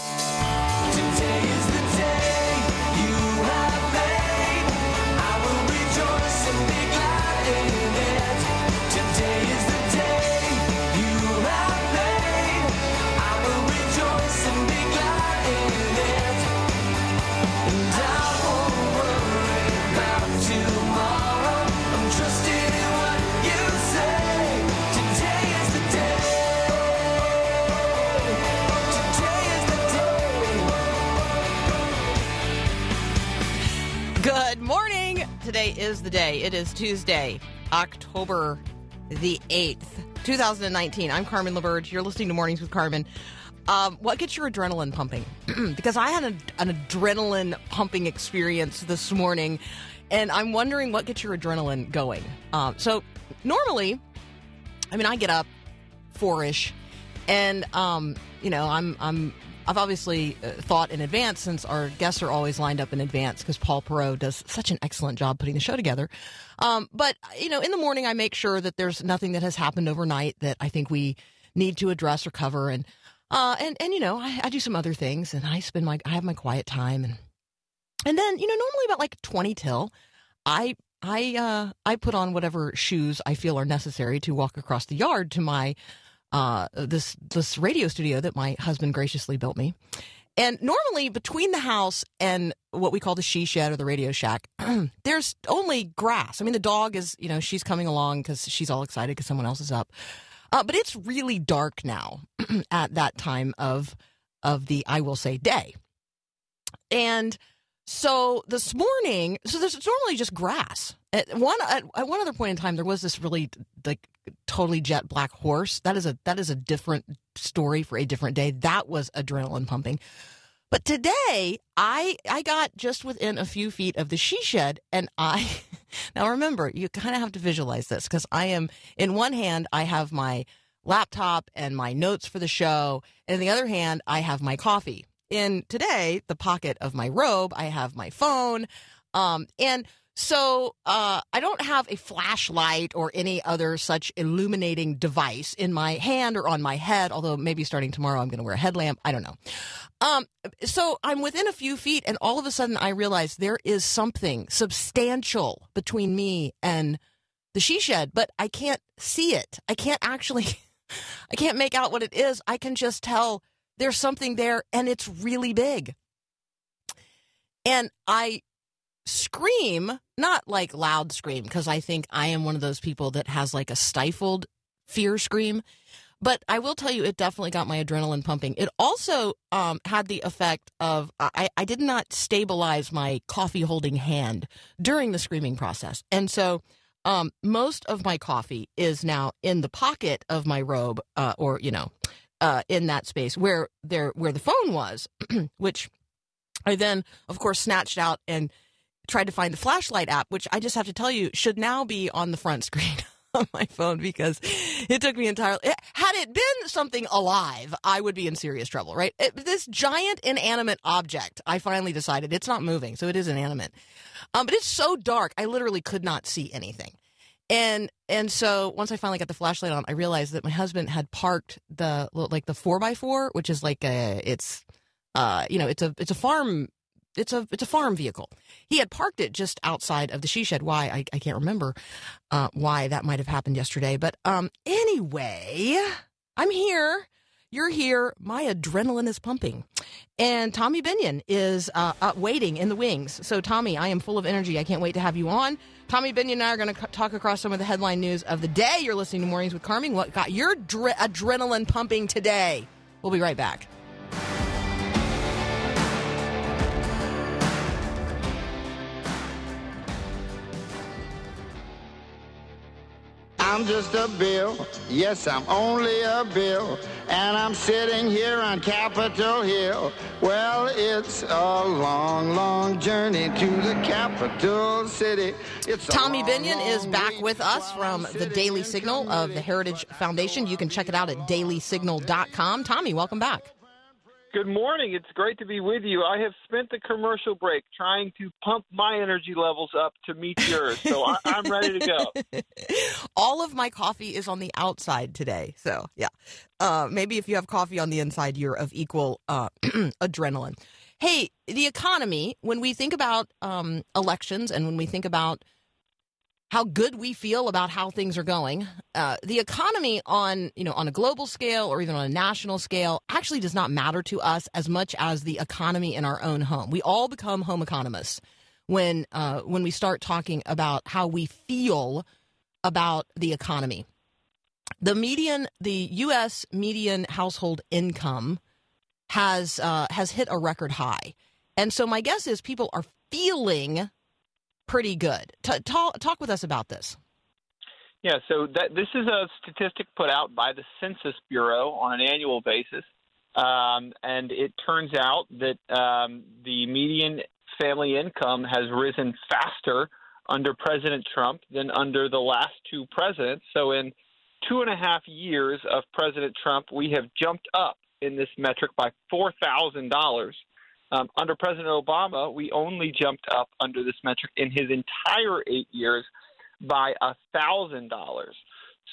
Today is the day you have made. I will rejoice and be glad in it. Today is the day you have made. I will rejoice and be glad in it. And I won't worry about tomorrow. I'm trusting what you say. Today is the day. Good morning. Today is the day. It is Tuesday, October the 8th, 2019. I'm Carmen Laberge. You're listening to Mornings with Carmen. What gets your adrenaline pumping? Because I had an adrenaline pumping experience this morning, and I'm wondering what gets your adrenaline going. So normally, I get up four-ish, and I've obviously thought in advance, since our guests are always lined up in advance because Paul Perot does such an excellent job putting the show together. But in the morning, I make sure that there's nothing that has happened overnight that I think we need to address or cover. And I do some other things, and I have my quiet time. And then normally about like 20 till, I put on whatever shoes I feel are necessary to walk across the yard to my this radio studio that my husband graciously built me. And normally between the house and what we call the she shed or the radio shack, there's only grass. The dog is, she's coming along because she's all excited because someone else is up. But it's really dark now at that time of the, I will say, day. And so this morning, it's normally just grass. At one other point in time, there was this really totally jet black horse. That is a different story for a different day. That was adrenaline pumping. But today, I got just within a few feet of the she shed, and now remember, you kind of have to visualize this because I am, in one hand, I have my laptop and my notes for the show, and in the other hand, I have my coffee. In today, the pocket of my robe, I have my phone, So I don't have a flashlight or any other such illuminating device in my hand or on my head, although maybe starting tomorrow I'm going to wear a headlamp. I don't know. So I'm within a few feet, and all of a sudden I realize there is something substantial between me and the she shed, but I can't see it. I can't make out what it is. I can just tell there's something there, and it's really big. And I scream, not like loud scream, because I think I am one of those people that has like a stifled fear scream. But I will tell you, it definitely got my adrenaline pumping. It also had the effect of I did not stabilize my coffee holding hand during the screaming process. And so most of my coffee is now in the pocket of my robe or in that space where the phone was, which I then, of course, snatched out and tried to find the flashlight app, which I just have to tell you should now be on the front screen on my phone, because it took me entirely. Had it been something alive, I would be in serious trouble, right? This giant inanimate object, I finally decided it's not moving, so it is inanimate. But it's so dark, I literally could not see anything. And so once I finally got the flashlight on, I realized that my husband had parked the 4x4, which is it's a farm vehicle. He had parked it just outside of the she shed. Why? I can't remember why that might have happened yesterday. But anyway, I'm here. You're here. My adrenaline is pumping. And Tommy Binion is waiting in the wings. So, Tommy, I am full of energy. I can't wait to have you on. Tommy Binion and I are going to talk across some of the headline news of the day. You're listening to Mornings with Carmen. What got your adrenaline pumping today? We'll be right back. I'm just a bill, yes, I'm only a bill, and I'm sitting here on Capitol Hill. Well, it's a long, long journey to the capital city. Tommy Binion is back with us from the Daily Signal of the Heritage Foundation. You can check it out at dailysignal.com. Tommy, welcome back. Good morning. It's great to be with you. I have spent the commercial break trying to pump my energy levels up to meet yours, so I'm ready to go. All of my coffee is on the outside today, so yeah. Maybe if you have coffee on the inside, you're of equal adrenaline. Hey, the economy, when we think about elections and when we think about how good we feel about how things are going, the economy on, you know, on a global scale or even on a national scale actually does not matter to us as much as the economy in our own home. We all become home economists when we start talking about how we feel about the economy. The U.S. median household income has hit a record high, and so my guess is people are feeling pretty good. Talk with us about this. Yeah, so this is a statistic put out by the Census Bureau on an annual basis, and it turns out that the median family income has risen faster under President Trump than under the last two presidents. So in 2.5 years of President Trump, we have jumped up in this metric by $4,000. Under President Obama, we only jumped up under this metric in his entire 8 years by $1,000.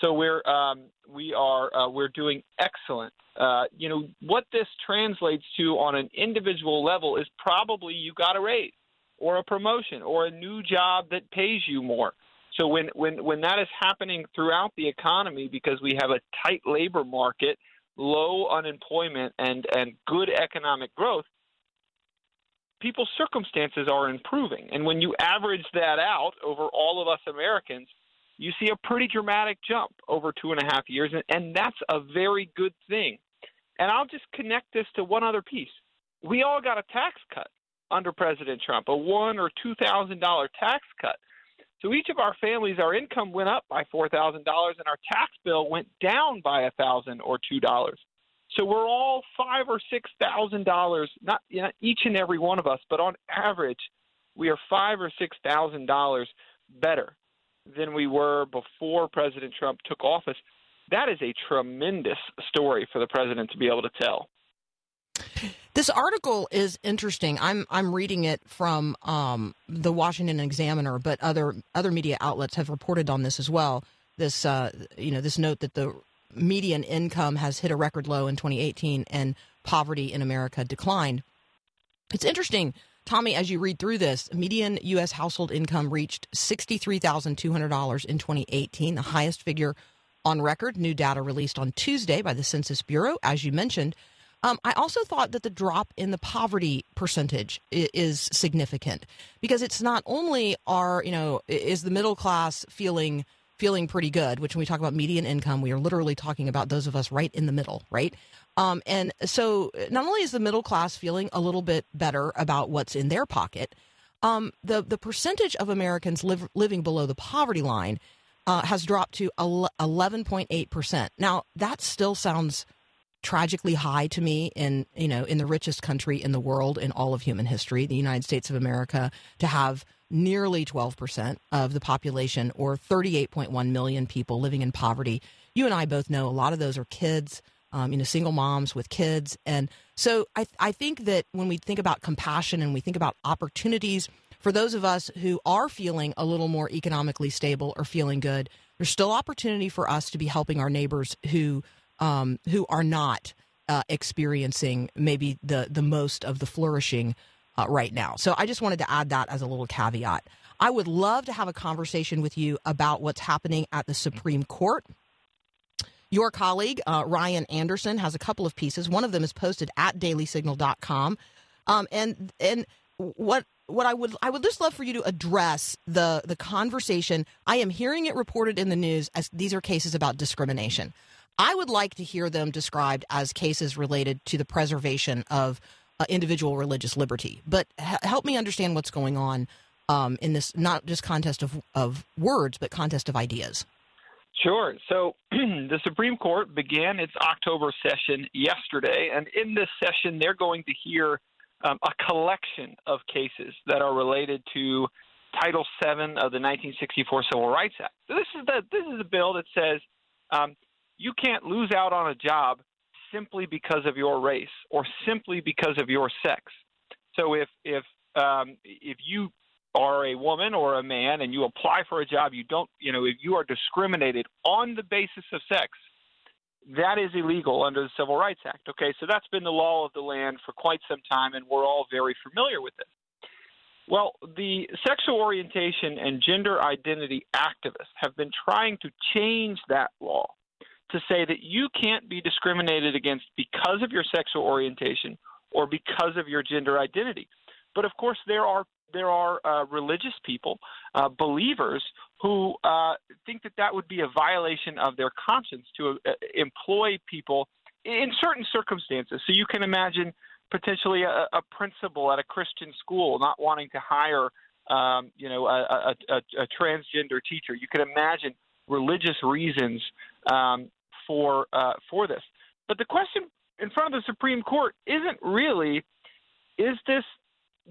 So we're doing excellent. You know what this translates to on an individual level is probably you got a raise or a promotion or a new job that pays you more. So when that is happening throughout the economy because we have a tight labor market, low unemployment, and good economic growth, people's circumstances are improving. And when you average that out over all of us Americans, you see a pretty dramatic jump over 2.5 years, and that's a very good thing. And I'll just connect this to one other piece. We all got a tax cut under President Trump, a $1,000 or $2,000 tax cut. So each of our families, our income went up by $4,000, and our tax bill went down by $1,000 or $2. So we're all $5,000 or $6,000, not, you know, each and every one of us, but on average, we are $5,000 or $6,000 better than we were before President Trump took office. That is a tremendous story for the president to be able to tell. This article is interesting. I'm reading it from the Washington Examiner, but other media outlets have reported on this as well. This this note that the median income has hit a record low in 2018 and poverty in America declined. It's interesting, Tommy, as you read through this, median U.S. household income reached $63,200 in 2018, the highest figure on record. New data released on Tuesday by the Census Bureau, as you mentioned. I also thought that the drop in the poverty percentage is significant because it's not only is the middle class feeling pretty good, which when we talk about median income, we are literally talking about those of us right in the middle, right? And so not only is the middle class feeling a little bit better about what's in their pocket, the percentage of Americans living below the poverty line has dropped to 11.8%. Now, that still sounds tragically high to me in the richest country in the world in all of human history, the United States of America, to have nearly 12% of the population or 38.1 million people living in poverty. You and I both know a lot of those are kids, single moms with kids. And so I think that when we think about compassion and we think about opportunities for those of us who are feeling a little more economically stable or feeling good, there's still opportunity for us to be helping our neighbors who are not experiencing maybe the most of the flourishing right now. So I just wanted to add that as a little caveat. I would love to have a conversation with you about what's happening at the Supreme Court. Your colleague, Ryan Anderson, has a couple of pieces. One of them is posted at dailysignal.com. And what I would just love for you to address the conversation. I am hearing it reported in the news as these are cases about discrimination. I would like to hear them described as cases related to the preservation of individual religious liberty. But help me understand what's going on in this, not just contest of words, but contest of ideas. Sure. So the Supreme Court began its October session yesterday, and in this session they're going to hear a collection of cases that are related to Title VII of the 1964 Civil Rights Act. So this is a bill that says you can't lose out on a job simply because of your race or simply because of your sex. So if you are a woman or a man and you apply for a job, you don't, you know, if you are discriminated on the basis of sex, that is illegal under the Civil Rights Act. Okay, so that's been the law of the land for quite some time, and we're all very familiar with it. Well, the sexual orientation and gender identity activists have been trying to change that law to say that you can't be discriminated against because of your sexual orientation or because of your gender identity. But of course, there are religious people, believers, who think that that would be a violation of their conscience to employ people in certain circumstances. So you can imagine potentially a principal at a Christian school not wanting to hire, a transgender teacher. You can imagine religious reasons for this. But the question in front of the Supreme Court isn't really, is this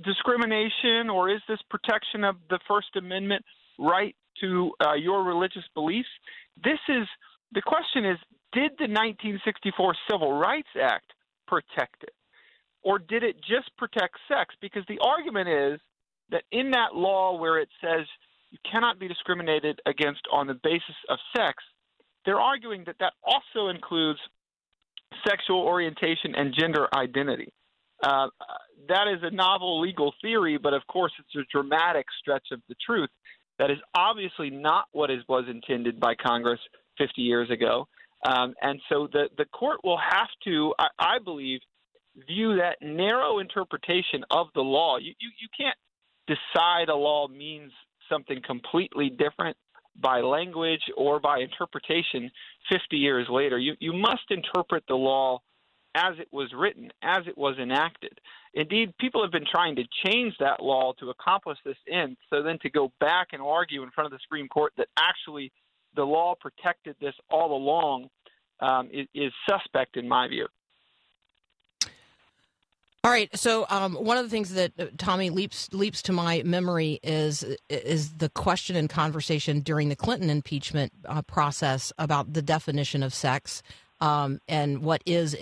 discrimination or is this protection of the First Amendment right to your religious beliefs? This is the question: is did the 1964 Civil Rights Act protect it, or did it just protect sex? Because the argument is that in that law where it says you cannot be discriminated against on the basis of sex, they're arguing that that also includes sexual orientation and gender identity. That is a novel legal theory, but of course it's a dramatic stretch of the truth. That is obviously not what was intended by Congress 50 years ago. And so the court will have to, I believe, view that narrow interpretation of the law. You can't decide a law means something completely different by language or by interpretation 50 years later. You must interpret the law as it was written, as it was enacted. Indeed, people have been trying to change that law to accomplish this end, so then to go back and argue in front of the Supreme Court that actually the law protected this all along is suspect in my view. All right. So one of the things that, Tommy, leaps to my memory is the question and conversation during the Clinton impeachment process about the definition of sex and what is.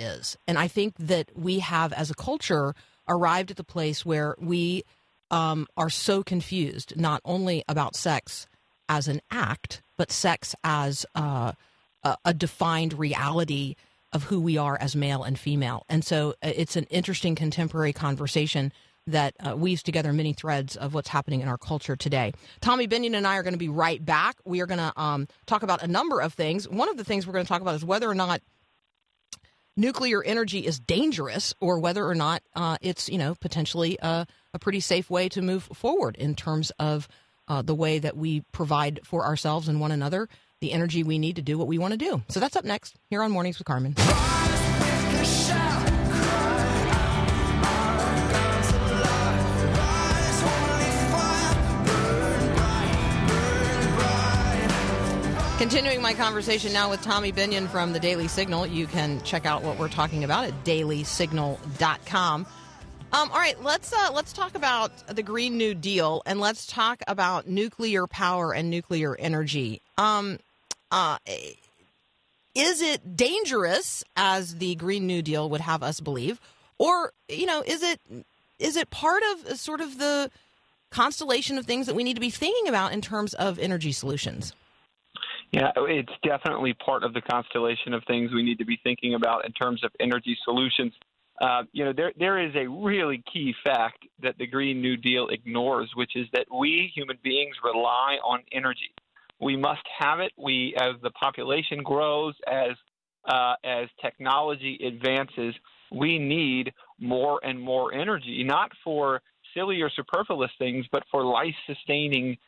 And I think that we have, as a culture, arrived at the place where we are so confused, not only about sex as an act, but sex as a defined reality of who we are as male and female. And so it's an interesting contemporary conversation that weaves together many threads of what's happening in our culture today. Tommy Binion and I are going to be right back. We are going to talk about a number of things. One of the things we're going to talk about is whether or not nuclear energy is dangerous or whether or not it's, potentially a pretty safe way to move forward in terms of the way that we provide for ourselves and one another the energy we need to do what we want to do. So that's up next here on Mornings with Carmen. Continuing my conversation now with Tommy Binion from the Daily Signal. You can check out what we're talking about at dailysignal.com. All right, let's talk about the Green New Deal, and let's talk about nuclear power and nuclear energy. Is it dangerous, as the Green New Deal would have us believe, or is it part of sort of the constellation of things that we need to be thinking about in terms of energy solutions? Yeah, it's definitely part of the constellation of things we need to be thinking about in terms of energy solutions. There is a really key fact that the Green New Deal ignores, which is that we human beings rely on energy. We must have it. We, as the population grows, as technology advances, we need more and more energy, not for silly or superfluous things, but for life-sustaining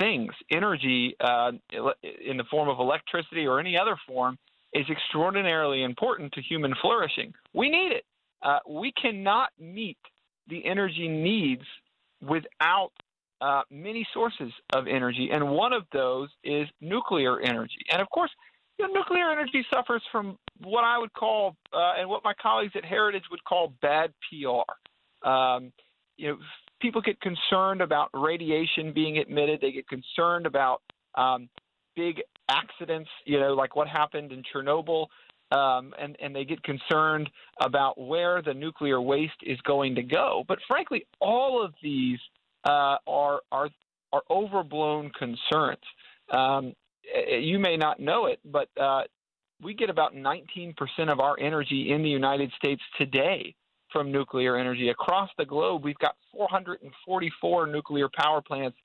things. Energy in the form of electricity or any other form is extraordinarily important to human flourishing. We need it. We cannot meet the energy needs without many sources of energy, and one of those is nuclear energy. And of course, nuclear energy suffers from what I would call, and what my colleagues at Heritage would call, bad PR. People get concerned about radiation being emitted. They get concerned about big accidents, like what happened in Chernobyl. and they get concerned about where the nuclear waste is going to go. But frankly, all of these are overblown concerns. You may not know it, but we get about 19% of our energy in the United States today from nuclear energy. Across the globe, we've got 444 nuclear power plants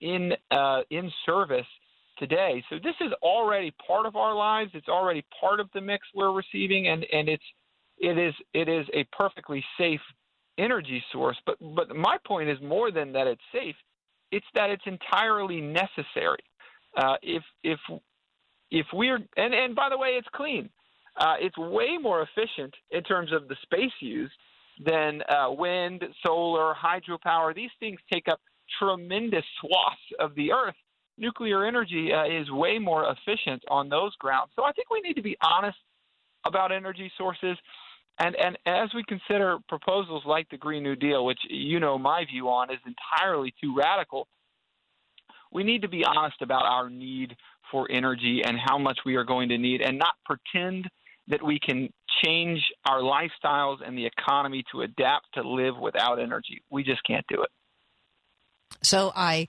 in service today. So this is already part of our lives. It's already part of the mix we're receiving, and it is a perfectly safe energy source. But my point is more than that it's safe. It's that it's entirely necessary. If we're and by the way, it's clean. It's way more efficient in terms of the space used than wind, solar, hydropower. These things take up tremendous swaths of the earth. Nuclear energy is way more efficient on those grounds. So I think we need to be honest about energy sources. And as we consider proposals like the Green New Deal, which you know my view on is entirely too radical, we need to be honest about our need for energy and how much we are going to need, and not pretend that we can change our lifestyles and the economy to adapt to live without energy. We just can't do it. So I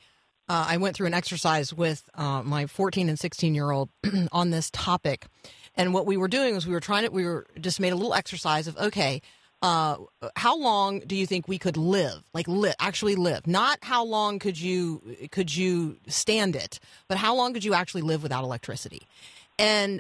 went through an exercise with my 14 and 16-year-old on this topic, and what we were doing was we made a little exercise of, okay, how long do you think we could live? Like actually live, not how long could you stand it, but how long could you actually live without electricity? And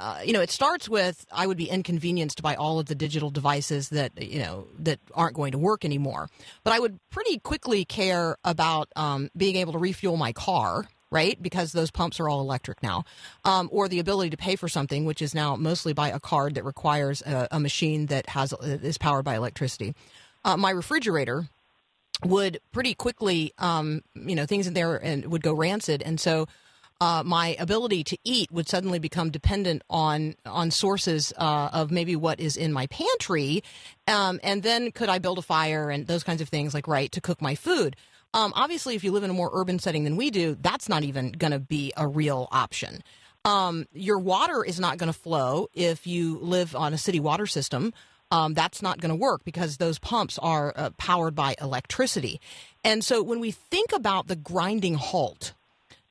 it starts with, I would be inconvenienced by all of the digital devices that aren't going to work anymore. But I would pretty quickly care about being able to refuel my car, right? Because those pumps are all electric now, or the ability to pay for something, which is now mostly by a card that requires a machine that is powered by electricity. My refrigerator would pretty quickly, things in there and would go rancid, and so my ability to eat would suddenly become dependent on sources of maybe what is in my pantry, and then could I build a fire and those kinds of things, like right to cook my food. Obviously, if you live in a more urban setting than we do, that's not even going to be a real option. Your water is not going to flow if you live on a city water system. That's not going to work because those pumps are powered by electricity. And so when we think about the grinding halt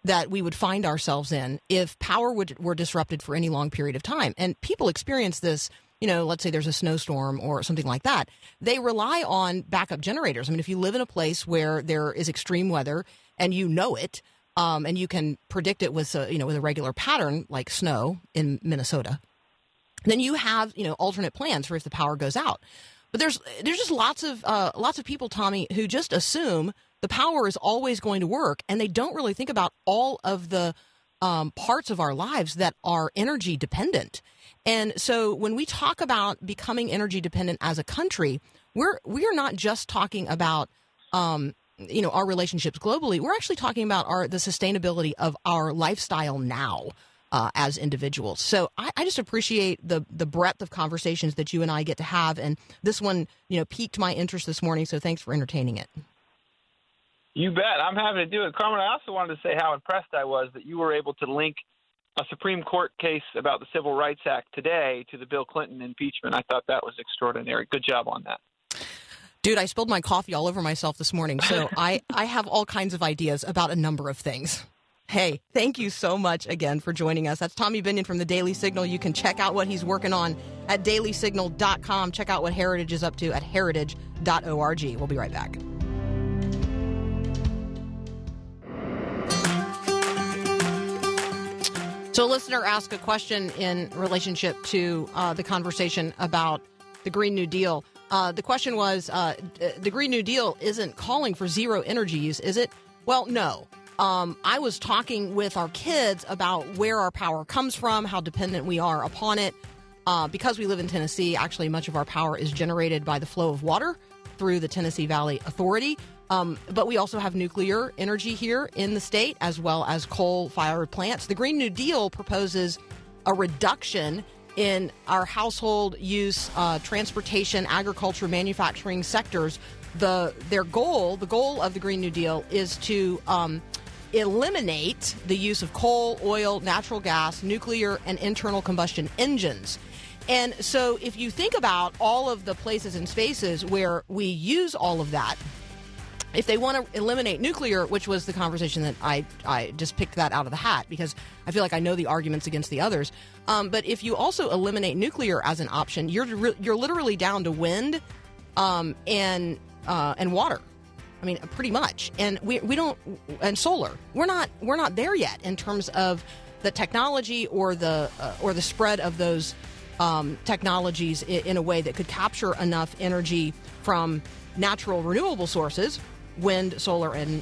that we would find ourselves in if power were disrupted for any long period of time, and people experience this, let's say there's a snowstorm or something like that, they rely on backup generators. I mean, if you live in a place where there is extreme weather and you know it, and you can predict it with a regular pattern like snow in Minnesota, then you have, alternate plans for if the power goes out. But there's just lots of people, Tommy, who just assume the power is always going to work, and they don't really think about all of the parts of our lives that are energy dependent. And so when we talk about becoming energy dependent as a country, we are not just talking about our relationships globally. We're actually talking about the sustainability of our lifestyle now as individuals. So I just appreciate the breadth of conversations that you and I get to have, and this one piqued my interest this morning. So thanks for entertaining it. You bet. I'm happy to do it, Carmen. I also wanted to say how impressed I was that you were able to link a Supreme Court case about the Civil Rights Act today to the Bill Clinton impeachment. I thought that was extraordinary. Good job on that. Dude, I spilled my coffee all over myself this morning, so I have all kinds of ideas about a number of things. Hey, thank you so much again for joining us. That's Tommy Binion from the Daily Signal. You can check out what he's working on at dailysignal.com. Check out what Heritage is up to at heritage.org. We'll be right back. So a listener asked a question in relationship to the conversation about the Green New Deal. The question was, the Green New Deal isn't calling for zero energy use, is it? Well, no. I was talking with our kids about where our power comes from, how dependent we are upon it. Because we live in Tennessee, actually much of our power is generated by the flow of water through the Tennessee Valley Authority. But we also have nuclear energy here in the state, as well as coal-fired plants. The Green New Deal proposes a reduction in our household use, transportation, agriculture, manufacturing sectors. The goal of the Green New Deal is to eliminate the use of coal, oil, natural gas, nuclear, and internal combustion engines. And so if you think about all of the places and spaces where we use all of that, if they want to eliminate nuclear, which was the conversation that I just picked that out of the hat because I feel like I know the arguments against the others. But if you also eliminate nuclear as an option, you're literally down to wind and water. I mean, pretty much. And we don't, and solar. We're not there yet in terms of the technology or the spread of those technologies in a way that could capture enough energy from natural renewable sources, wind, solar, and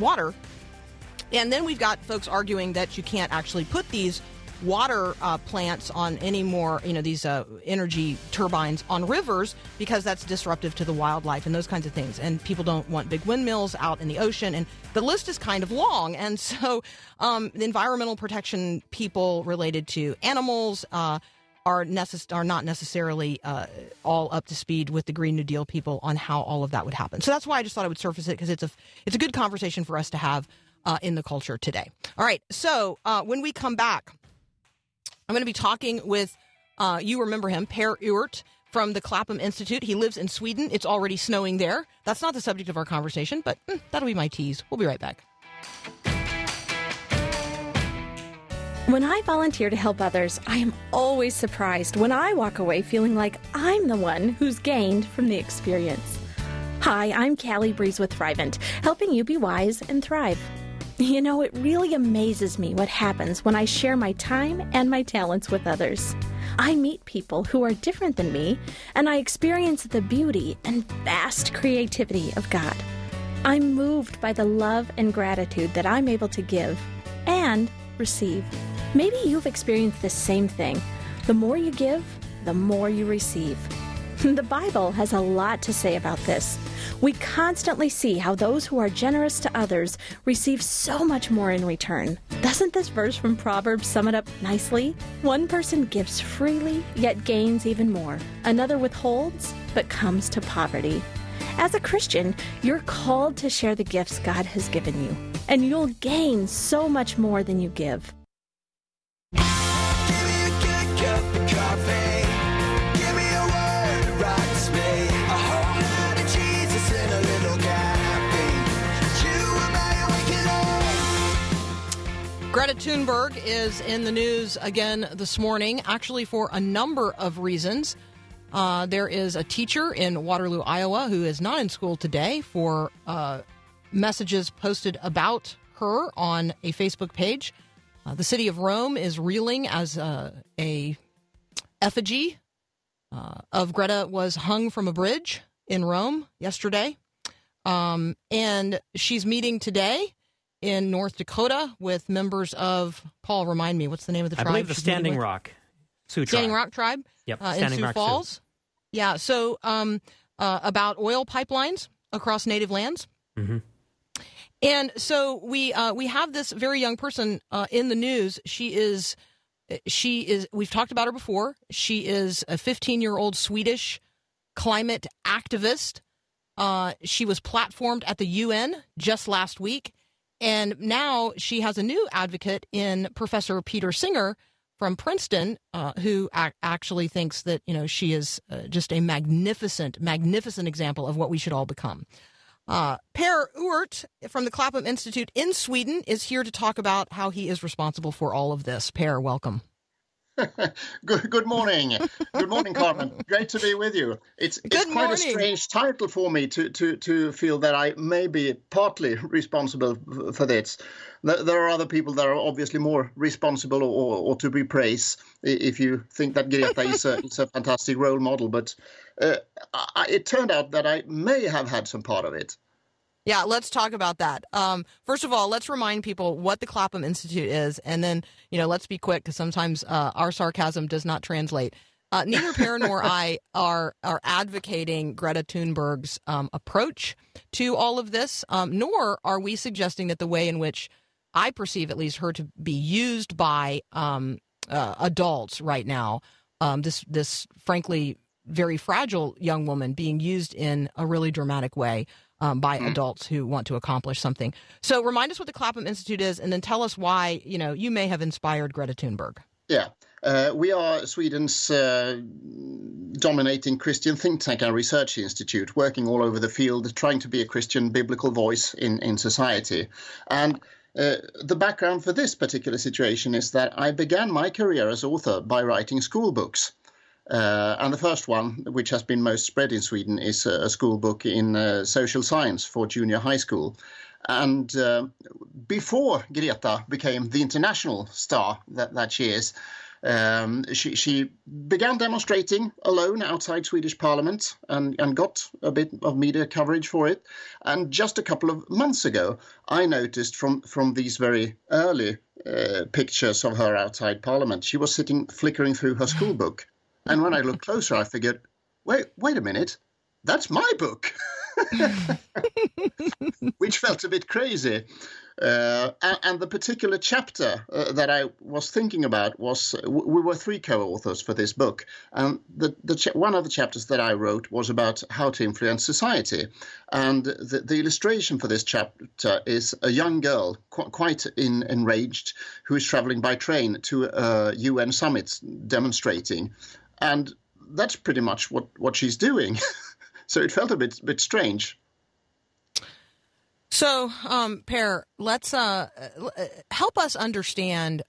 water. And then we've got folks arguing that you can't actually put these water plants on any more, you know, these energy turbines on rivers because that's disruptive to the wildlife and those kinds of things. And people don't want big windmills out in the ocean. And the list is kind of long. And so the environmental protection people related to animals are not necessarily all up to speed with the Green New Deal people on how all of that would happen. So that's why I just thought I would surface it because it's a good conversation for us to have in the culture today. All right. So when we come back, I'm going to be talking with, you remember him, Per Ewert from the Clapham Institute. He lives in Sweden. It's already snowing there. That's not the subject of our conversation, but that'll be my tease. We'll be right back. When I volunteer to help others, I am always surprised when I walk away feeling like I'm the one who's gained from the experience. Hi, I'm Callie Breeze with Thrivent, helping you be wise and thrive. You know, it really amazes me what happens when I share my time and my talents with others. I meet people who are different than me, and I experience the beauty and vast creativity of God. I'm moved by the love and gratitude that I'm able to give and receive. Maybe you've experienced the same thing. The more you give, the more you receive. The Bible has a lot to say about this. We constantly see how those who are generous to others receive so much more in return. Doesn't this verse from Proverbs sum it up nicely? One person gives freely, yet gains even more. Another withholds, but comes to poverty. As a Christian, you're called to share the gifts God has given you, and you'll gain so much more than you give. Greta Thunberg is in the news again this morning, actually for a number of reasons. There is a teacher in Waterloo, Iowa, who is not in school today for messages posted about her on a Facebook page. The city of Rome is reeling as a effigy of Greta was hung from a bridge in Rome yesterday. And she's meeting today in North Dakota with members of, Paul, remind me, what's the name of the tribe? I believe the Standing Rock Sioux tribe. Standing Rock tribe? Yep, Standing Rock Sioux. In Sioux Falls. Yeah, so about oil pipelines across native lands. Mm-hmm. And so we have this very young person in the news. She is. We've talked about her before. She is a 15-year-old Swedish climate activist. She was platformed at the UN just last week, and now she has a new advocate in Professor Peter Singer from Princeton, who actually thinks that, you know, she is just a magnificent, magnificent example of what we should all become. Per Ewert from the Clapham Institute in Sweden is here to talk about how he is responsible for all of this. Per, welcome. Good morning. Good morning, Carmen. Great to be with you. It's quite a strange title for me to feel that I may be partly responsible for this. There are other people that are obviously more responsible or to be praised if you think that Greta is a fantastic role model. But it turned out that I may have had some part of it. Yeah, let's talk about that. First of all, let's remind people what the Clapham Institute is, and then, you know, let's be quick because sometimes our sarcasm does not translate. Neither Per nor I are advocating Greta Thunberg's approach to all of this, nor are we suggesting that the way in which I perceive, at least, her to be used by adults right now, this frankly very fragile young woman being used in a really dramatic way, by adults who want to accomplish something. So remind us what the Clapham Institute is, and then tell us why, you know, you may have inspired Greta Thunberg. Yeah. We are Sweden's dominating Christian think tank and research institute, working all over the field, trying to be a Christian biblical voice in society. And the background for this particular situation is that I began my career as author by writing school books. And the first one, which has been most spread in Sweden, is a school book in social science for junior high school. And before Greta became the international star that she is, she began demonstrating alone outside Swedish Parliament and got a bit of media coverage for it. And just a couple of months ago, I noticed from these very early pictures of her outside Parliament, she was sitting flickering through her school book. And when I looked closer, I figured, wait a minute, that's my book, which felt a bit crazy. And the particular chapter that I was thinking about was, we were three co-authors for this book. And one of the chapters that I wrote was about how to influence society. And the illustration for this chapter is a young girl, quite enraged, who is traveling by train to a UN summit demonstrating. And that's pretty much what she's doing. So it felt a bit strange. So, Per, let's help us understand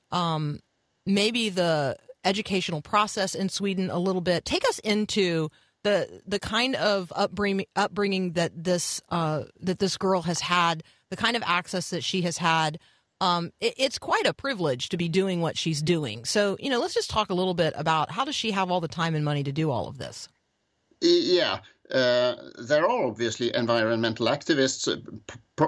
maybe the educational process in Sweden a little bit. Take us into the kind of upbringing that this girl has had, the kind of access that she has had. It's quite a privilege to be doing what she's doing. So, you know, let's just talk a little bit about, how does she have all the time and money to do all of this? Yeah. There are obviously environmental activists,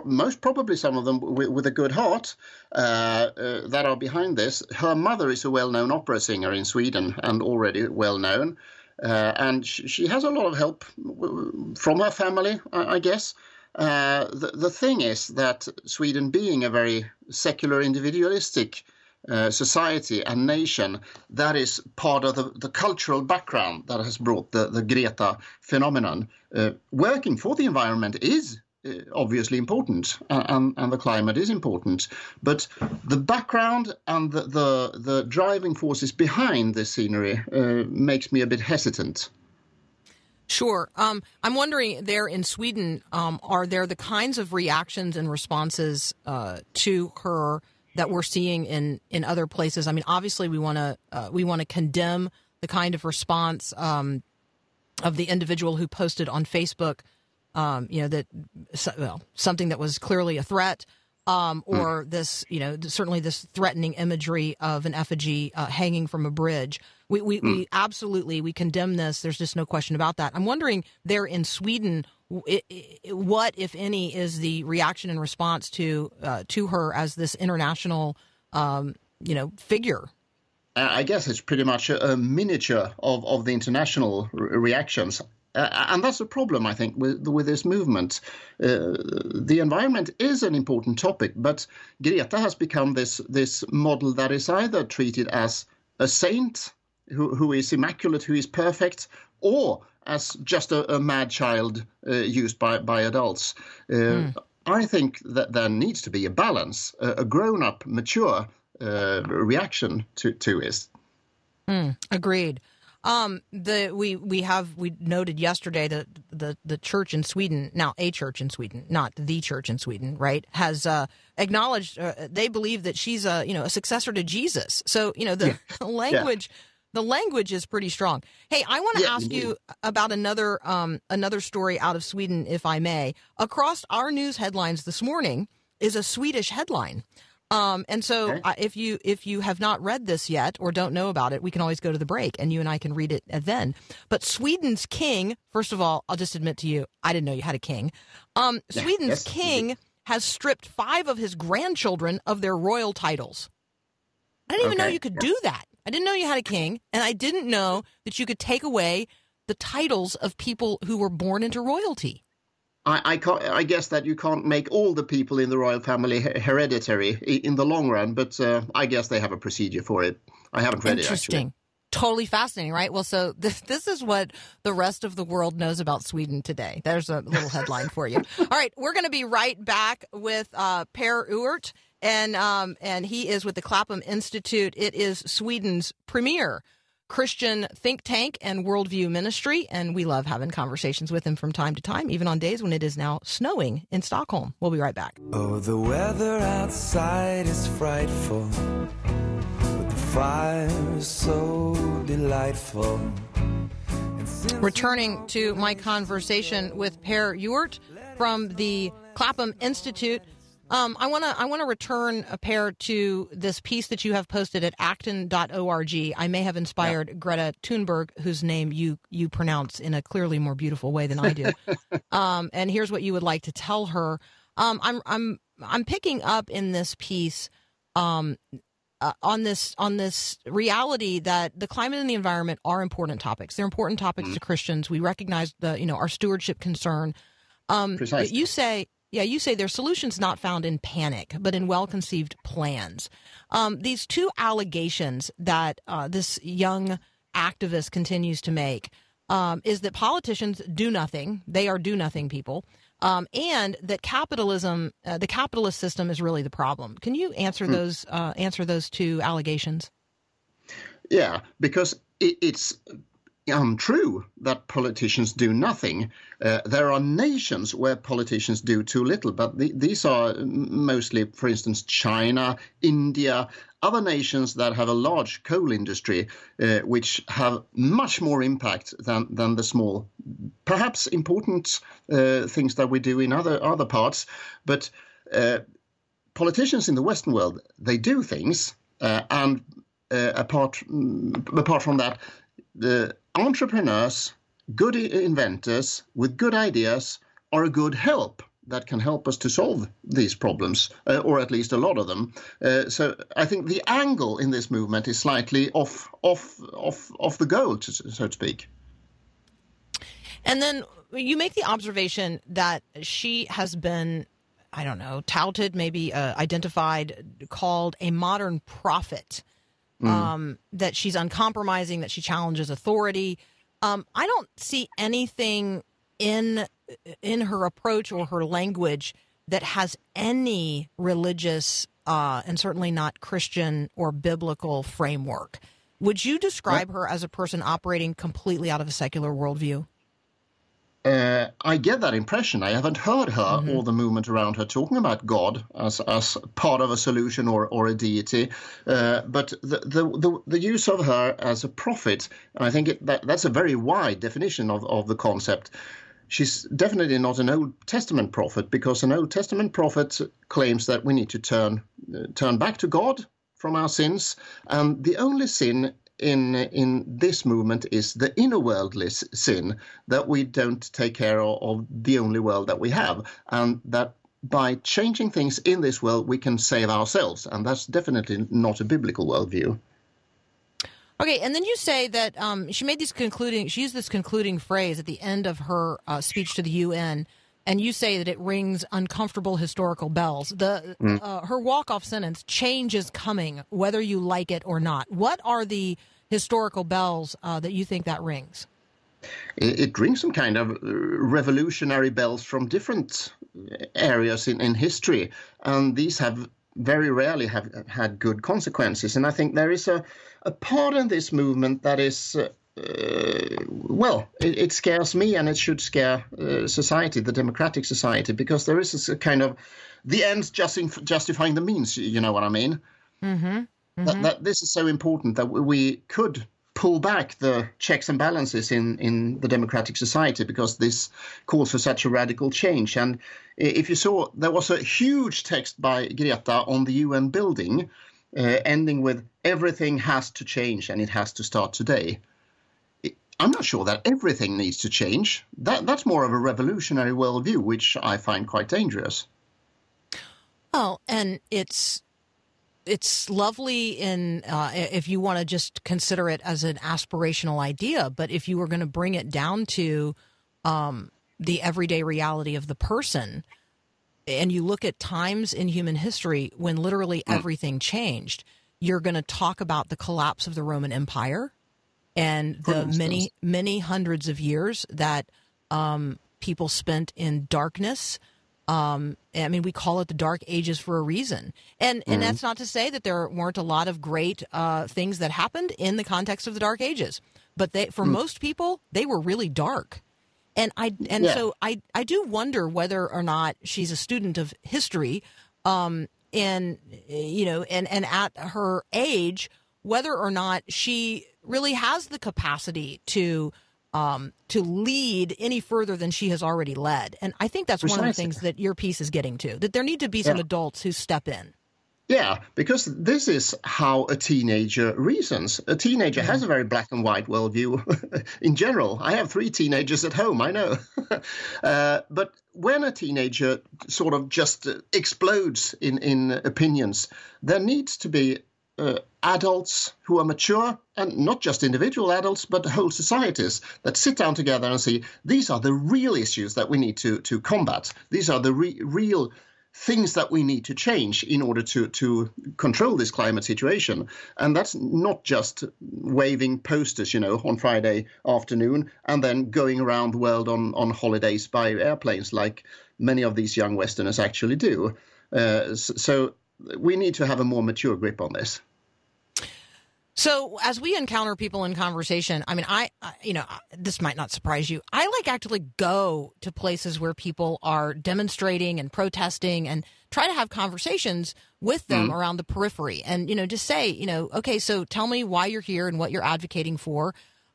most probably some of them with a good heart, that are behind this. Her mother is a well-known opera singer in Sweden and already well-known. And she has a lot of help from her family, I guess. The thing is that Sweden, being a very secular, individualistic society and nation, that is part of the cultural background that has brought the Greta phenomenon. Working for the environment is obviously important, and the climate is important, but the background and the driving forces behind this scenery makes me a bit hesitant. Sure. I'm wondering, there in Sweden, are there the kinds of reactions and responses to her that we're seeing in other places? I mean, obviously we want to condemn the kind of response of the individual who posted on Facebook, something that was clearly a threat, or this, you know, certainly this threatening imagery of an effigy hanging from a bridge. We absolutely, we condemn this. There's just no question about that. I'm wondering, there in Sweden, what, if any, is the reaction and response to her as this international, figure? I guess it's pretty much a miniature of the international reactions. And that's a problem, I think, with this movement. The environment is an important topic, but Greta has become this model that is either treated as a saint who is immaculate, who is perfect, or as just a mad child used by adults. I think that there needs to be a balance, a grown-up, mature reaction to this. Agreed. We noted yesterday that the church in Sweden, now a church in Sweden, not the church in Sweden, right, has acknowledged they believe that she's a successor to Jesus. So, you know, the language. Yeah. The language is pretty strong. Hey, I want to ask you about another story out of Sweden, if I may. Across our news headlines this morning is a Swedish headline. If you have not read this yet or don't know about it, we can always go to the break and you and I can read it then. But Sweden's king, first of all, I'll just admit to you, I didn't know you had a king. Sweden's king has stripped 5 of his grandchildren of their royal titles. I didn't even know you could do that. I didn't know you had a king, and I didn't know that you could take away the titles of people who were born into royalty. I guess that you can't make all the people in the royal family hereditary in the long run, but I guess they have a procedure for it. I haven't read it, actually. Interesting. totally fascinating, right? Well, so this is what the rest of the world knows about Sweden today. There's a little headline for you. All right, we're going to be right back with Per Ewert, and he is with the Clapham Institute. It is Sweden's premier Christian think tank and worldview ministry, and we love having conversations with him from time to time, even on days when it is now snowing in Stockholm. We'll be right back. Oh, the weather outside is frightful, but the fire is so delightful. Returning to my conversation with Per Ewert from the Clapham Institute. I want to return, Per, to this piece that you have posted at Acton.org. I may have inspired Greta Thunberg, whose name you pronounce in a clearly more beautiful way than I do. And here's what you would like to tell her. I'm picking up in this piece on this reality that the climate and the environment are important topics. They're important topics to Christians. We recognize our stewardship concern. Precisely. You say their solutions not found in panic, but in well-conceived plans. These two allegations that this young activist continues to make is that politicians do nothing. They are do-nothing people. And that capitalism, the capitalist system, is really the problem. Can you answer those two allegations? Yeah, because it's untrue that politicians do nothing. There are nations where politicians do too little, but these are mostly, for instance, China, India, other nations that have a large coal industry, which have much more impact than the small, perhaps important things that we do in other parts. But politicians in the Western world, they do things, and apart from that, the entrepreneurs, good inventors with good ideas are a good help that can help us to solve these problems, or at least a lot of them. So I think the angle in this movement is slightly off the goal, so to speak. And then you make the observation that she has been, I don't know, touted, maybe identified, called a modern prophet. That she's uncompromising, that she challenges authority. I don't see anything in her approach or her language that has any religious and certainly not Christian or biblical framework. Would you describe her as a person operating completely out of a secular worldview? I get that impression. I haven't heard her or the movement around her talking about God as part of a solution or a deity. But the use of her as a prophet, I think that's a very wide definition of the concept. She's definitely not an Old Testament prophet, because an Old Testament prophet claims that we need to turn back to God from our sins. And the only sin in this movement is the inner worldly sin, that we don't take care of the only world that we have, and that by changing things in this world we can save ourselves, and that's definitely not a biblical worldview. Okay, and then you say that she used this concluding phrase at the end of her speech to the UN, and you say that it rings uncomfortable historical bells. Her walk-off sentence, change is coming, whether you like it or not. What are the historical bells that you think that rings? It rings some kind of revolutionary bells from different areas in history. And these have very rarely have had good consequences. And I think there is a part in this movement that is... it scares me, and it should scare society, the democratic society, because there is a kind of the ends justifying the means, you know what I mean? That this is so important that we could pull back the checks and balances in the democratic society, because this calls for such a radical change. And if you saw, there was a huge text by Greta on the UN building ending with everything has to change and it has to start today. I'm not sure that everything needs to change. That's more of a revolutionary worldview, which I find quite dangerous. Well, and it's lovely in if you want to just consider it as an aspirational idea, but if you were going to bring it down to the everyday reality of the person, and you look at times in human history when literally everything changed, you're going to talk about the collapse of the Roman Empire. and the many hundreds of years that people spent in darkness. I mean, we call it the Dark Ages for a reason. And that's not to say that there weren't a lot of great things that happened in the context of the Dark Ages. But they, for most people, they were really dark. So I do wonder whether or not she's a student of history, and at her age, whether or not she really has the capacity to lead any further than she has already led. And I think that's one of the things that your piece is getting to, that there need to be some adults who step in. Yeah, because this is how a teenager reasons. A teenager has a very black and white worldview in general. I have 3 teenagers at home, I know. But when a teenager sort of just explodes in opinions, there needs to be adults who are mature, and not just individual adults, but whole societies that sit down together and see, these are the real issues that we need to combat. These are the real things that we need to change in order to control this climate situation. And that's not just waving posters, you know, on Friday afternoon and then going around the world on holidays by airplanes like many of these young Westerners actually do. So we need to have a more mature grip on this. So as we encounter people in conversation, I mean, this might not surprise you. I actually go to places where people are demonstrating and protesting and try to have conversations with them around the periphery and, just say, okay, so tell me why you're here and what you're advocating for.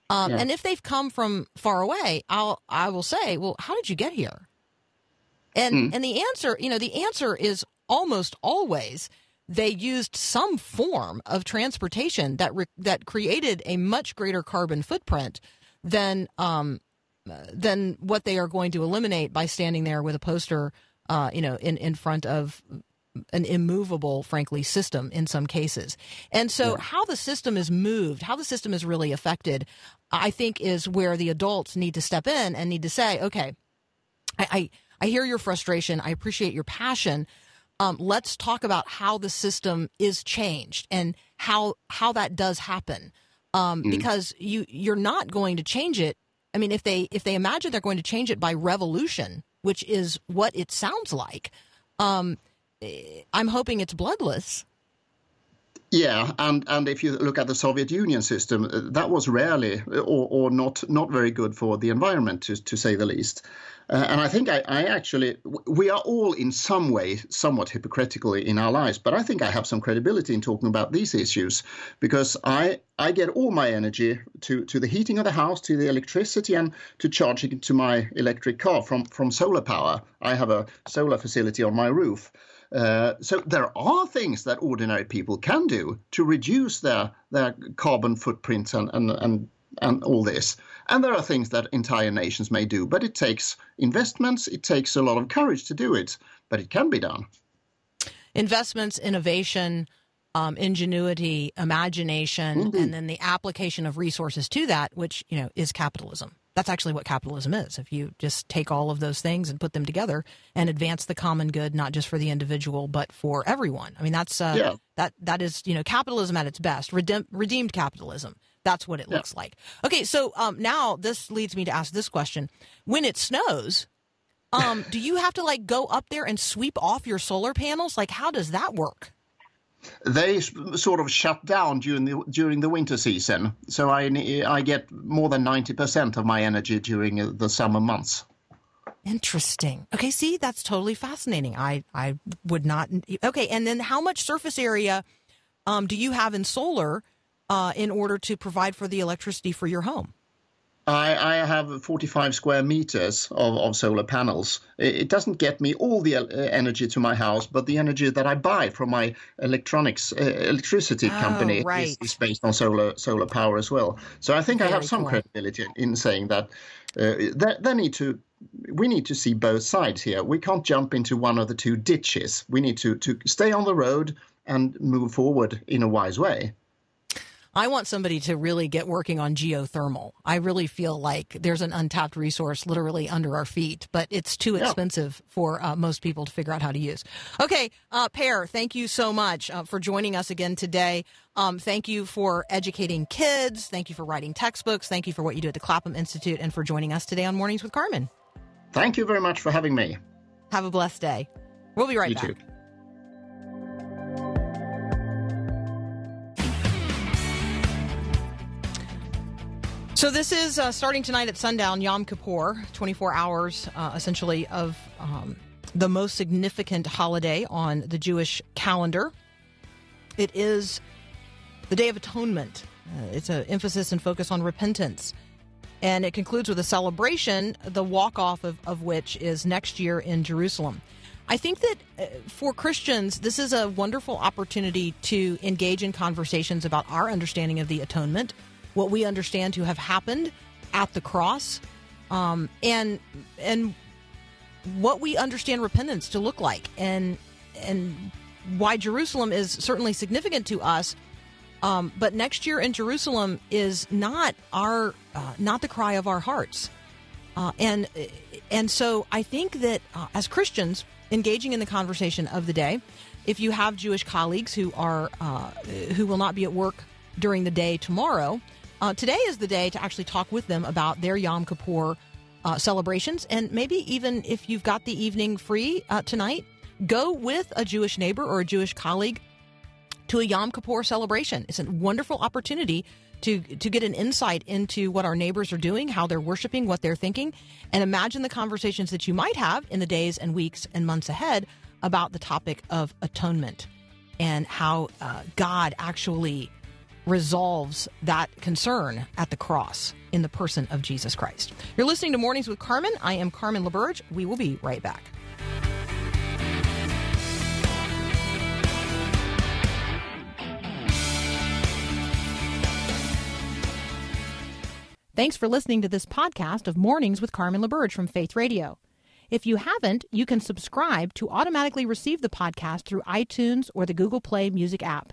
And if they've come from far away, I will say, well, how did you get here? And the answer is almost always they used some form of transportation that created a much greater carbon footprint than what they are going to eliminate by standing there with a poster, in front of an immovable, frankly, system in some cases. And so how the system is moved, how the system is really affected, I think is where the adults need to step in and need to say, okay, I hear your frustration. I appreciate your passion. Let's talk about how the system is changed and how that does happen, because you're not going to change it. I mean, if they imagine they're going to change it by revolution, which is what it sounds like, I'm hoping it's bloodless. Yeah, and if you look at the Soviet Union system, that was rarely or not very good for the environment, to say the least. And I think we are all in some way somewhat hypocritical in our lives, but I think I have some credibility in talking about these issues because I get all my energy to the heating of the house, to the electricity, and to charging to my electric car from solar power. I have a solar facility on my roof. So there are things that ordinary people can do to reduce their carbon footprint and all this. And there are things that entire nations may do, but it takes investments. It takes a lot of courage to do it, but it can be done. Investments, innovation, ingenuity, imagination, and then the application of resources to that, which, is capitalism. That's actually what capitalism is. If you just take all of those things and put them together and advance the common good, not just for the individual, but for everyone. I mean, that's that is, capitalism at its best, redeemed capitalism. That's what it looks like. OK, so now this leads me to ask this question. When it snows, do you have to go up there and sweep off your solar panels? How does that work? They sort of shut down during the winter season, so I get more than 90% of my energy during the summer months. Interesting. Okay, see, that's totally fascinating. I would not. Okay, and then how much surface area do you have in solar in order to provide for the electricity for your home? I have 45 square meters of solar panels. It doesn't get me all the energy to my house, but the energy that I buy from my electricity company is based on solar power as well. So I think I have some credibility in saying that we need to see both sides here. We can't jump into one of the two ditches. We need to stay on the road and move forward in a wise way. I want somebody to really get working on geothermal. I really feel like there's an untapped resource literally under our feet, but it's too expensive for most people to figure out how to use. Okay, Per, thank you so much for joining us again today. Thank you for educating kids. Thank you for writing textbooks. Thank you for what you do at the Clapham Institute and for joining us today on Mornings with Carmen. Thank you very much for having me. Have a blessed day. We'll be right back. You too. So this is starting tonight at sundown, Yom Kippur, 24 hours essentially of the most significant holiday on the Jewish calendar. It is the Day of Atonement. It's an emphasis and focus on repentance. And it concludes with a celebration, the walk-off of which is next year in Jerusalem. I think that for Christians, this is a wonderful opportunity to engage in conversations about our understanding of the atonement, what we understand to have happened at the cross, and what we understand repentance to look like, and why Jerusalem is certainly significant to us. But next year in Jerusalem is not our, not the cry of our hearts. And so I think that as Christians engaging in the conversation of the day, if you have Jewish colleagues who are, who will not be at work during the day tomorrow, today is the day to actually talk with them about their Yom Kippur celebrations. And maybe even if you've got the evening free tonight, go with a Jewish neighbor or a Jewish colleague to a Yom Kippur celebration. It's a wonderful opportunity to get an insight into what our neighbors are doing, how they're worshiping, what they're thinking, and imagine the conversations that you might have in the days and weeks and months ahead about the topic of atonement and how God actually resolves that concern at the cross in the person of Jesus Christ. You're listening to Mornings with Carmen. I am Carmen Laberge. We will be right back. Thanks for listening to this podcast of Mornings with Carmen Laberge from Faith Radio. If you haven't, you can subscribe to automatically receive the podcast through iTunes or the Google Play Music app.